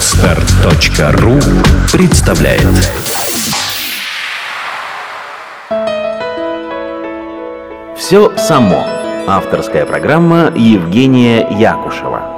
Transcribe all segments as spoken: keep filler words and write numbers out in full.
Star.ру представляет. Все само. Авторская программа Евгения Якушева.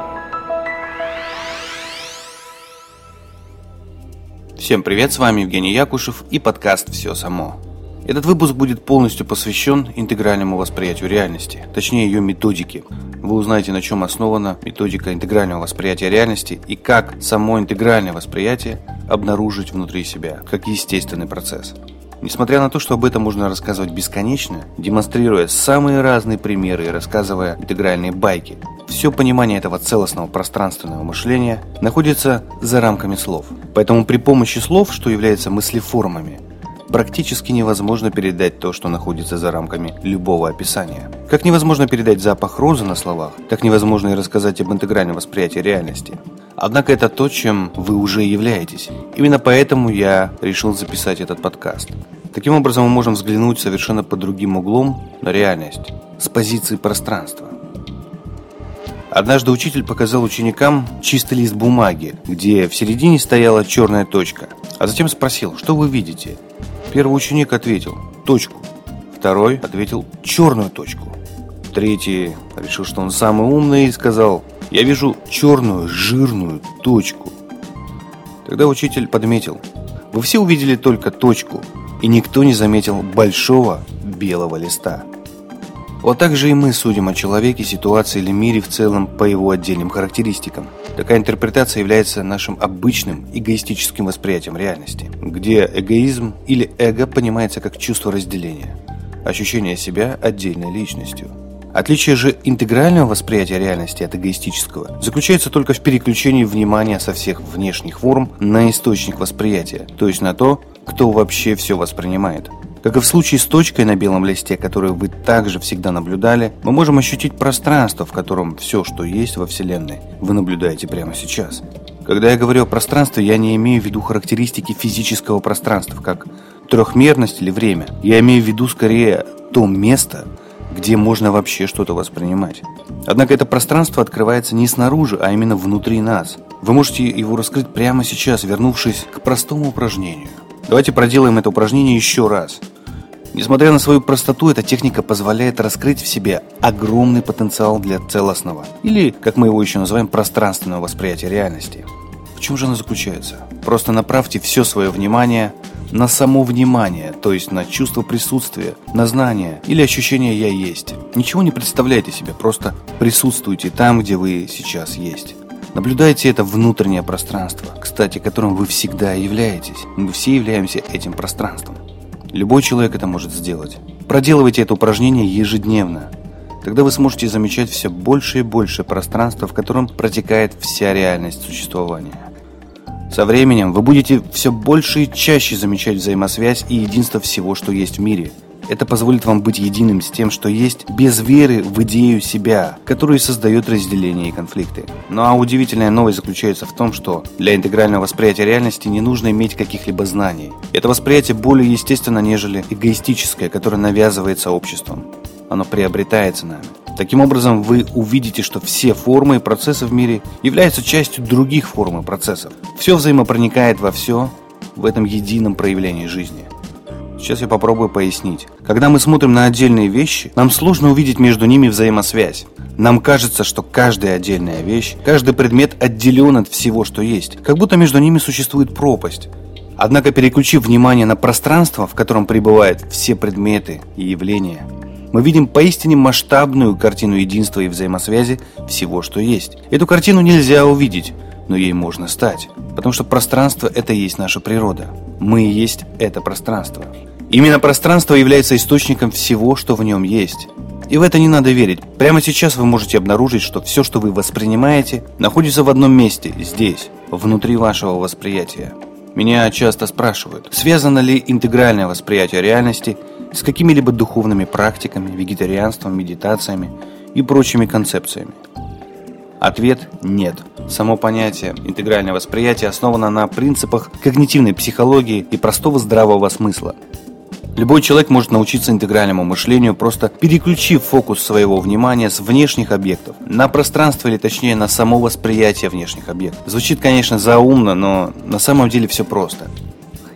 Всем привет, с вами Евгений Якушев и подкаст «Все само». Этот выпуск будет полностью посвящен интегральному восприятию реальности, точнее ее методике. Вы узнаете, на чем основана методика интегрального восприятия реальности и как само интегральное восприятие обнаружить внутри себя, как естественный процесс. Несмотря на то, что об этом можно рассказывать бесконечно, демонстрируя самые разные примеры и рассказывая интегральные байки, все понимание этого целостного пространственного мышления находится за рамками слов. Поэтому при помощи слов, что является мыслеформами, практически невозможно передать то, что находится за рамками любого описания. Как невозможно передать запах розы на словах, так невозможно и рассказать об интегральном восприятии реальности. Однако это то, чем вы уже являетесь. Именно поэтому я решил записать этот подкаст. Таким образом, мы можем взглянуть совершенно под другим углом на реальность, с позиции пространства. Однажды учитель показал ученикам чистый лист бумаги, где в середине стояла черная точка, а затем спросил: «Что вы видите?» Первый ученик ответил «точку», второй ответил «черную точку», третий решил, что он самый умный, и сказал «я вижу черную жирную точку». Тогда учитель подметил: «Вы все увидели только точку, и никто не заметил большого белого листа». Вот так же и мы судим о человеке, ситуации или мире в целом по его отдельным характеристикам. Такая интерпретация является нашим обычным эгоистическим восприятием реальности, где эгоизм или эго понимается как чувство разделения, ощущение себя отдельной личностью. Отличие же интегрального восприятия реальности от эгоистического заключается только в переключении внимания со всех внешних форм на источник восприятия, то есть на то, кто вообще все воспринимает. Как и в случае с точкой на белом листе, которую вы также всегда наблюдали, мы можем ощутить пространство, в котором все, что есть во Вселенной, вы наблюдаете прямо сейчас. Когда я говорю о пространстве, я не имею в виду характеристики физического пространства, как трехмерность или время. Я имею в виду скорее то место, где можно вообще что-то воспринимать. Однако это пространство открывается не снаружи, а именно внутри нас. Вы можете его раскрыть прямо сейчас, вернувшись к простому упражнению. Давайте проделаем это упражнение еще раз. Несмотря на свою простоту, эта техника позволяет раскрыть в себе огромный потенциал для целостного, или, как мы его еще называем, пространственного восприятия реальности. В чем же она заключается? Просто направьте все свое внимание на само внимание, то есть на чувство присутствия, на знание или ощущение «я есть». Ничего не представляйте себе, просто присутствуйте там, где вы сейчас есть. Наблюдайте это внутреннее пространство, кстати, которым вы всегда являетесь. Мы все являемся этим пространством. Любой человек это может сделать. Проделывайте это упражнение ежедневно. Тогда вы сможете замечать все больше и больше пространства, в котором протекает вся реальность существования. Со временем вы будете все больше и чаще замечать взаимосвязь и единство всего, что есть в мире. Это позволит вам быть единым с тем, что есть, без веры в идею себя, которая создает разделение и конфликты. Ну а удивительная новость заключается в том, что для интегрального восприятия реальности не нужно иметь каких-либо знаний. Это восприятие более естественно, нежели эгоистическое, которое навязывается обществом. Оно приобретается нами. Таким образом, вы увидите, что все формы и процессы в мире являются частью других форм и процессов. Все взаимопроникает во все в этом едином проявлении жизни. Сейчас я попробую пояснить. Когда мы смотрим на отдельные вещи, нам сложно увидеть между ними взаимосвязь. Нам кажется, что каждая отдельная вещь, каждый предмет отделен от всего, что есть, как будто между ними существует пропасть. Однако, переключив внимание на пространство, в котором пребывают все предметы и явления, мы видим поистине масштабную картину единства и взаимосвязи всего, что есть. Эту картину нельзя увидеть, но ей можно стать, потому что пространство – это и есть наша природа. Мы и есть это пространство. Именно пространство является источником всего, что в нем есть. И в это не надо верить. Прямо сейчас вы можете обнаружить, что все, что вы воспринимаете, находится в одном месте, здесь, внутри вашего восприятия. Меня часто спрашивают, связано ли интегральное восприятие реальности с какими-либо духовными практиками, вегетарианством, медитациями и прочими концепциями. Ответ – нет. Само понятие «интегральное восприятие» основано на принципах когнитивной психологии и простого здравого смысла. Любой человек может научиться интегральному мышлению, просто переключив фокус своего внимания с внешних объектов на пространство, или точнее на само восприятие внешних объектов. Звучит, конечно, заумно, но на самом деле все просто.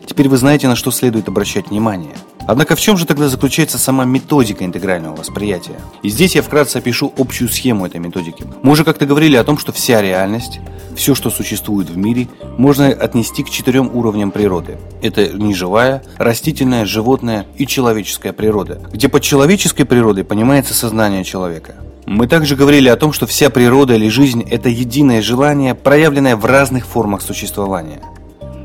Теперь вы знаете, на что следует обращать внимание. Однако в чем же тогда заключается сама методика интегрального восприятия? И здесь я вкратце опишу общую схему этой методики. Мы уже как-то говорили о том, что вся реальность, все, что существует в мире, можно отнести к четырем уровням природы. Это неживая, растительная, животная и человеческая природа, где под человеческой природой понимается сознание человека. Мы также говорили о том, что вся природа или жизнь – это единое желание, проявленное в разных формах существования.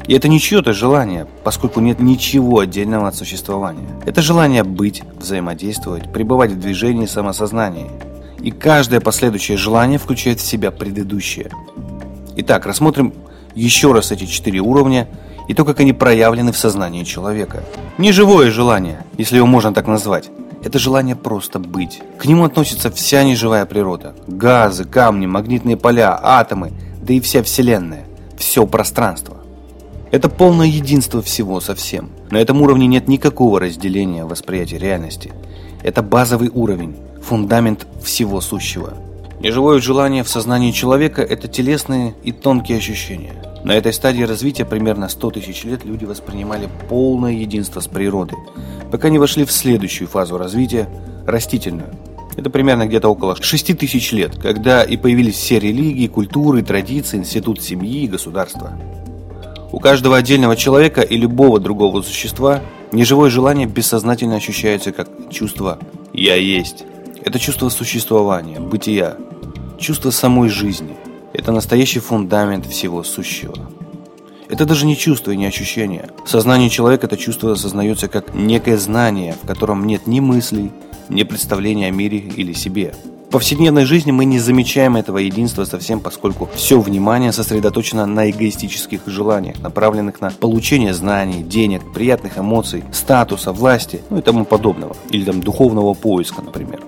И это не чье-то желание, поскольку нет ничего отдельного от существования. Это желание быть, взаимодействовать, пребывать в движении, самосознании. И каждое последующее желание включает в себя предыдущее. Итак, рассмотрим еще раз эти четыре уровня и то, как они проявлены в сознании человека. Неживое желание, если его можно так назвать, это желание просто быть. К нему относится вся неживая природа. Газы, камни, магнитные поля, атомы, да и вся Вселенная, все пространство. Это полное единство всего со всем. На этом уровне нет никакого разделения восприятия реальности. Это базовый уровень, фундамент всего сущего. Неживое желание в сознании человека – это телесные и тонкие ощущения. На этой стадии развития примерно сто тысяч лет люди воспринимали полное единство с природой, пока не вошли в следующую фазу развития – растительную. Это примерно где-то около шесть тысяч лет, когда и появились все религии, культуры, традиции, институт семьи и государства. У каждого отдельного человека и любого другого существа неживое желание бессознательно ощущается как чувство «я есть». Это чувство существования, бытия, чувство самой жизни. Это настоящий фундамент всего сущего. Это даже не чувство и не ощущение. В сознании человека это чувство осознается как некое знание, в котором нет ни мыслей, ни представления о мире или себе. В повседневной жизни мы не замечаем этого единства совсем, поскольку все внимание сосредоточено на эгоистических желаниях, направленных на получение знаний, денег, приятных эмоций, статуса, власти, ну и тому подобного, или там духовного поиска, например.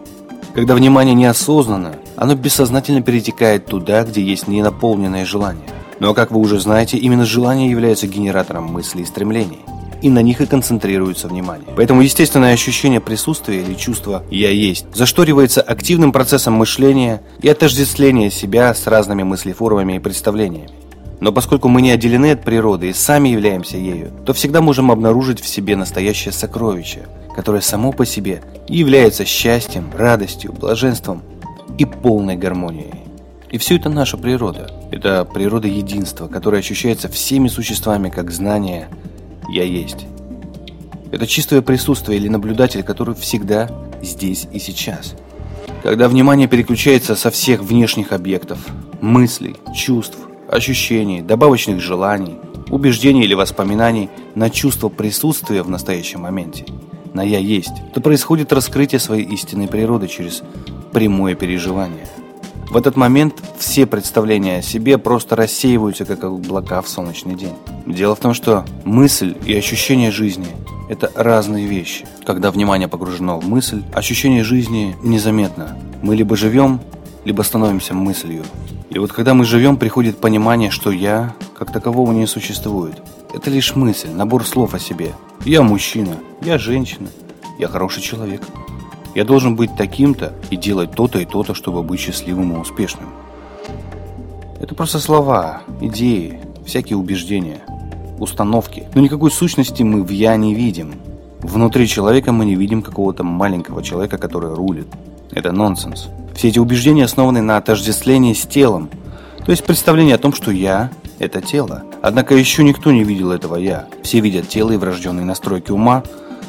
Когда внимание неосознанно, оно бессознательно перетекает туда, где есть ненаполненное желание. Но, как вы уже знаете, именно желание является генератором мыслей и стремлений, и на них и концентрируется внимание. Поэтому естественное ощущение присутствия или чувство «я есть» зашторивается активным процессом мышления и отождествления себя с разными мыслеформами и представлениями. Но поскольку мы не отделены от природы и сами являемся ею, то всегда можем обнаружить в себе настоящее сокровище, которое само по себе является счастьем, радостью, блаженством и полной гармонией. И все это наша природа. Это природа единства, которая ощущается всеми существами как знание «я есть». Это чистое присутствие или наблюдатель, который всегда здесь и сейчас. Когда внимание переключается со всех внешних объектов, мыслей, чувств, ощущений, добавочных желаний, убеждений или воспоминаний на чувство присутствия в настоящем моменте, на «я есть», то происходит раскрытие своей истинной природы через прямое переживание. В этот момент все представления о себе просто рассеиваются, как облака в солнечный день. Дело в том, что мысль и ощущение жизни – это разные вещи. Когда внимание погружено в мысль, ощущение жизни незаметно. Мы либо живем, либо становимся мыслью. И вот когда мы живем, приходит понимание, что «я» как такового не существует. Это лишь мысль, набор слов о себе. Я мужчина, я женщина, я хороший человек. Я должен быть таким-то и делать то-то и то-то, чтобы быть счастливым и успешным. Это просто слова, идеи, всякие убеждения, установки. Но никакой сущности мы в «я» не видим. Внутри человека мы не видим какого-то маленького человека, который рулит. Это нонсенс. Все эти убеждения основаны на отождествлении с телом, то есть представление о том, что «я» – это тело. Однако еще никто не видел этого «я». Все видят тело и врожденные настройки ума,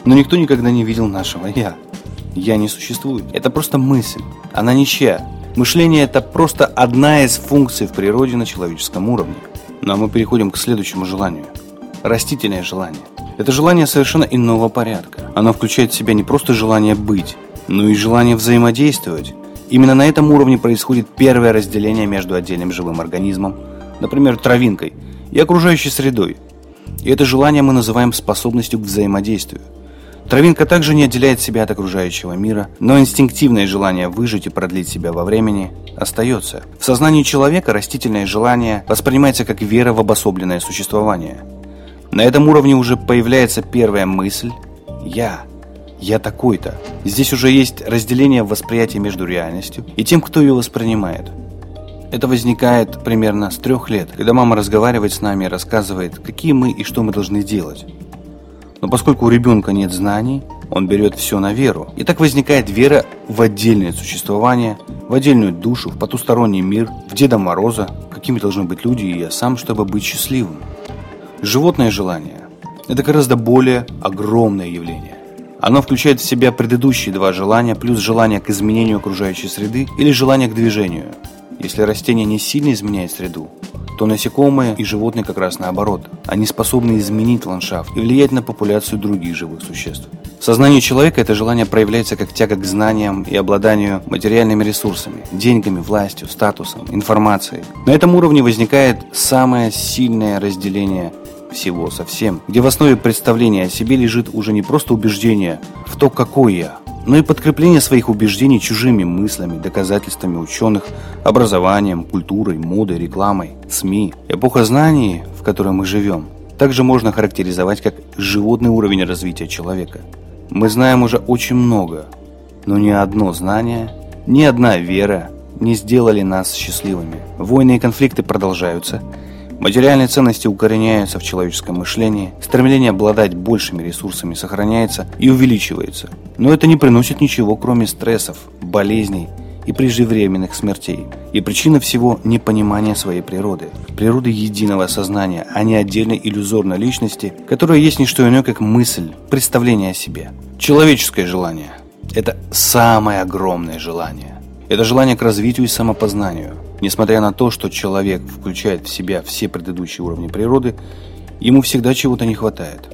но никто никогда не видел нашего «я». «Я» не существует. Это просто мысль. Она ничья. Мышление – это просто одна из функций в природе на человеческом уровне. Ну а мы переходим к следующему желанию. Растительное желание. Это желание совершенно иного порядка. Оно включает в себя не просто желание быть, но и желание взаимодействовать. Именно на этом уровне происходит первое разделение между отдельным живым организмом, например, травинкой, и окружающей средой. И это желание мы называем способностью к взаимодействию. Травинка также не отделяет себя от окружающего мира, но инстинктивное желание выжить и продлить себя во времени остается. В сознании человека растительное желание воспринимается как вера в обособленное существование. На этом уровне уже появляется первая мысль «я». «Я такой-то». Здесь уже есть разделение восприятия между реальностью и тем, кто ее воспринимает. Это возникает примерно с трех лет, когда мама разговаривает с нами и рассказывает, какие мы и что мы должны делать. Но поскольку у ребенка нет знаний, он берет все на веру. И так возникает вера в отдельное существование, в отдельную душу, в потусторонний мир, в Деда Мороза, какими должны быть люди и я сам, чтобы быть счастливым. Животное желание – это гораздо более огромное явление. Оно включает в себя предыдущие два желания, плюс желание к изменению окружающей среды или желание к движению. Если растение не сильно изменяет среду, то насекомые и животные как раз наоборот. Они способны изменить ландшафт и влиять на популяцию других живых существ. В сознании человека это желание проявляется как тяга к знаниям и обладанию материальными ресурсами, деньгами, властью, статусом, информацией. На этом уровне возникает самое сильное разделение всего совсем, где в основе представления о себе лежит уже не просто убеждение в то, какой я, но и подкрепление своих убеждений чужими мыслями, доказательствами ученых, образованием, культурой, модой, рекламой, СМИ. Эпоха знаний, в которой мы живем, также можно характеризовать как животный уровень развития человека. Мы знаем уже очень много, но ни одно знание, ни одна вера не сделали нас счастливыми. Войны и конфликты продолжаются. Материальные ценности укореняются в человеческом мышлении, стремление обладать большими ресурсами сохраняется и увеличивается. Но это не приносит ничего, кроме стрессов, болезней и преждевременных смертей. И причина всего – непонимание своей природы, природы единого сознания, а не отдельной иллюзорной личности, которая есть не что иное, как мысль, представление о себе. Человеческое желание – это самое огромное желание. Это желание к развитию и самопознанию. Несмотря на то, что человек включает в себя все предыдущие уровни природы, ему всегда чего-то не хватает.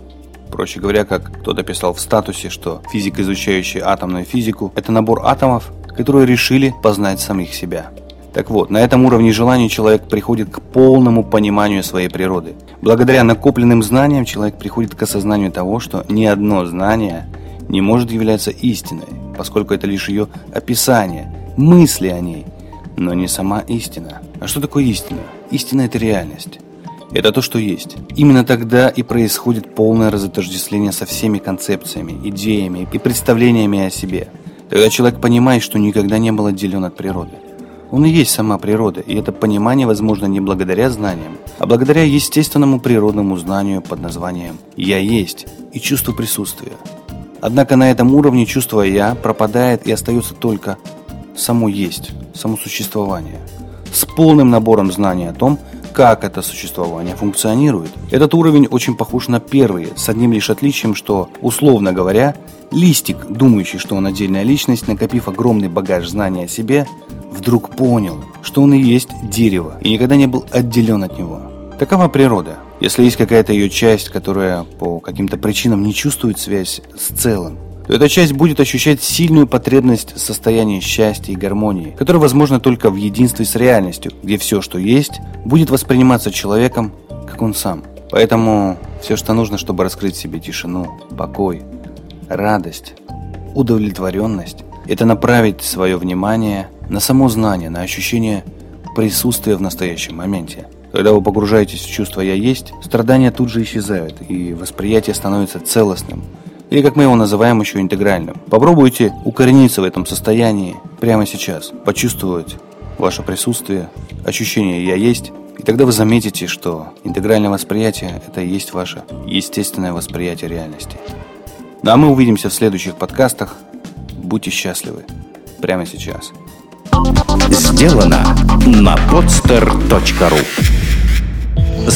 Проще говоря, как кто-то писал в статусе, что физик, изучающий атомную физику, это набор атомов, которые решили познать самих себя. Так вот, на этом уровне желаний человек приходит к полному пониманию своей природы. Благодаря накопленным знаниям человек приходит к осознанию того, что ни одно знание не может являться истиной, поскольку это лишь ее описание, мысли о ней, но не сама истина. А что такое истина? Истина – это реальность. Это то, что есть. Именно тогда и происходит полное разотождествление со всеми концепциями, идеями и представлениями о себе. Тогда человек понимает, что никогда не был отделен от природы. Он и есть сама природа, и это понимание возможно не благодаря знаниям, а благодаря естественному природному знанию под названием «я есть» и чувству присутствия. Однако на этом уровне чувство «я» пропадает и остается только само «есть», само существование, с полным набором знаний о том, как это существование функционирует. Этот уровень очень похож на первый, с одним лишь отличием, что, условно говоря, листик, думающий, что он отдельная личность, накопив огромный багаж знаний о себе, вдруг понял, что он и есть дерево, и никогда не был отделен от него. Такова природа. Если есть какая-то ее часть, которая по каким-то причинам не чувствует связь с целым, то эта часть будет ощущать сильную потребность состояния счастья и гармонии, которая возможна только в единстве с реальностью, где все, что есть, будет восприниматься человеком, как он сам. Поэтому все, что нужно, чтобы раскрыть в себе тишину, покой, радость, удовлетворенность, это направить свое внимание на само знание, на ощущение присутствия в настоящем моменте. Когда вы погружаетесь в чувство «я есть», страдания тут же исчезают, и восприятие становится целостным, или, как мы его называем, еще интегральным. Попробуйте укорениться в этом состоянии прямо сейчас, почувствовать ваше присутствие, ощущение «я есть», и тогда вы заметите, что интегральное восприятие – это и есть ваше естественное восприятие реальности. Ну а мы увидимся в следующих подкастах. Будьте счастливы прямо сейчас. Сделано на подстер точка ру.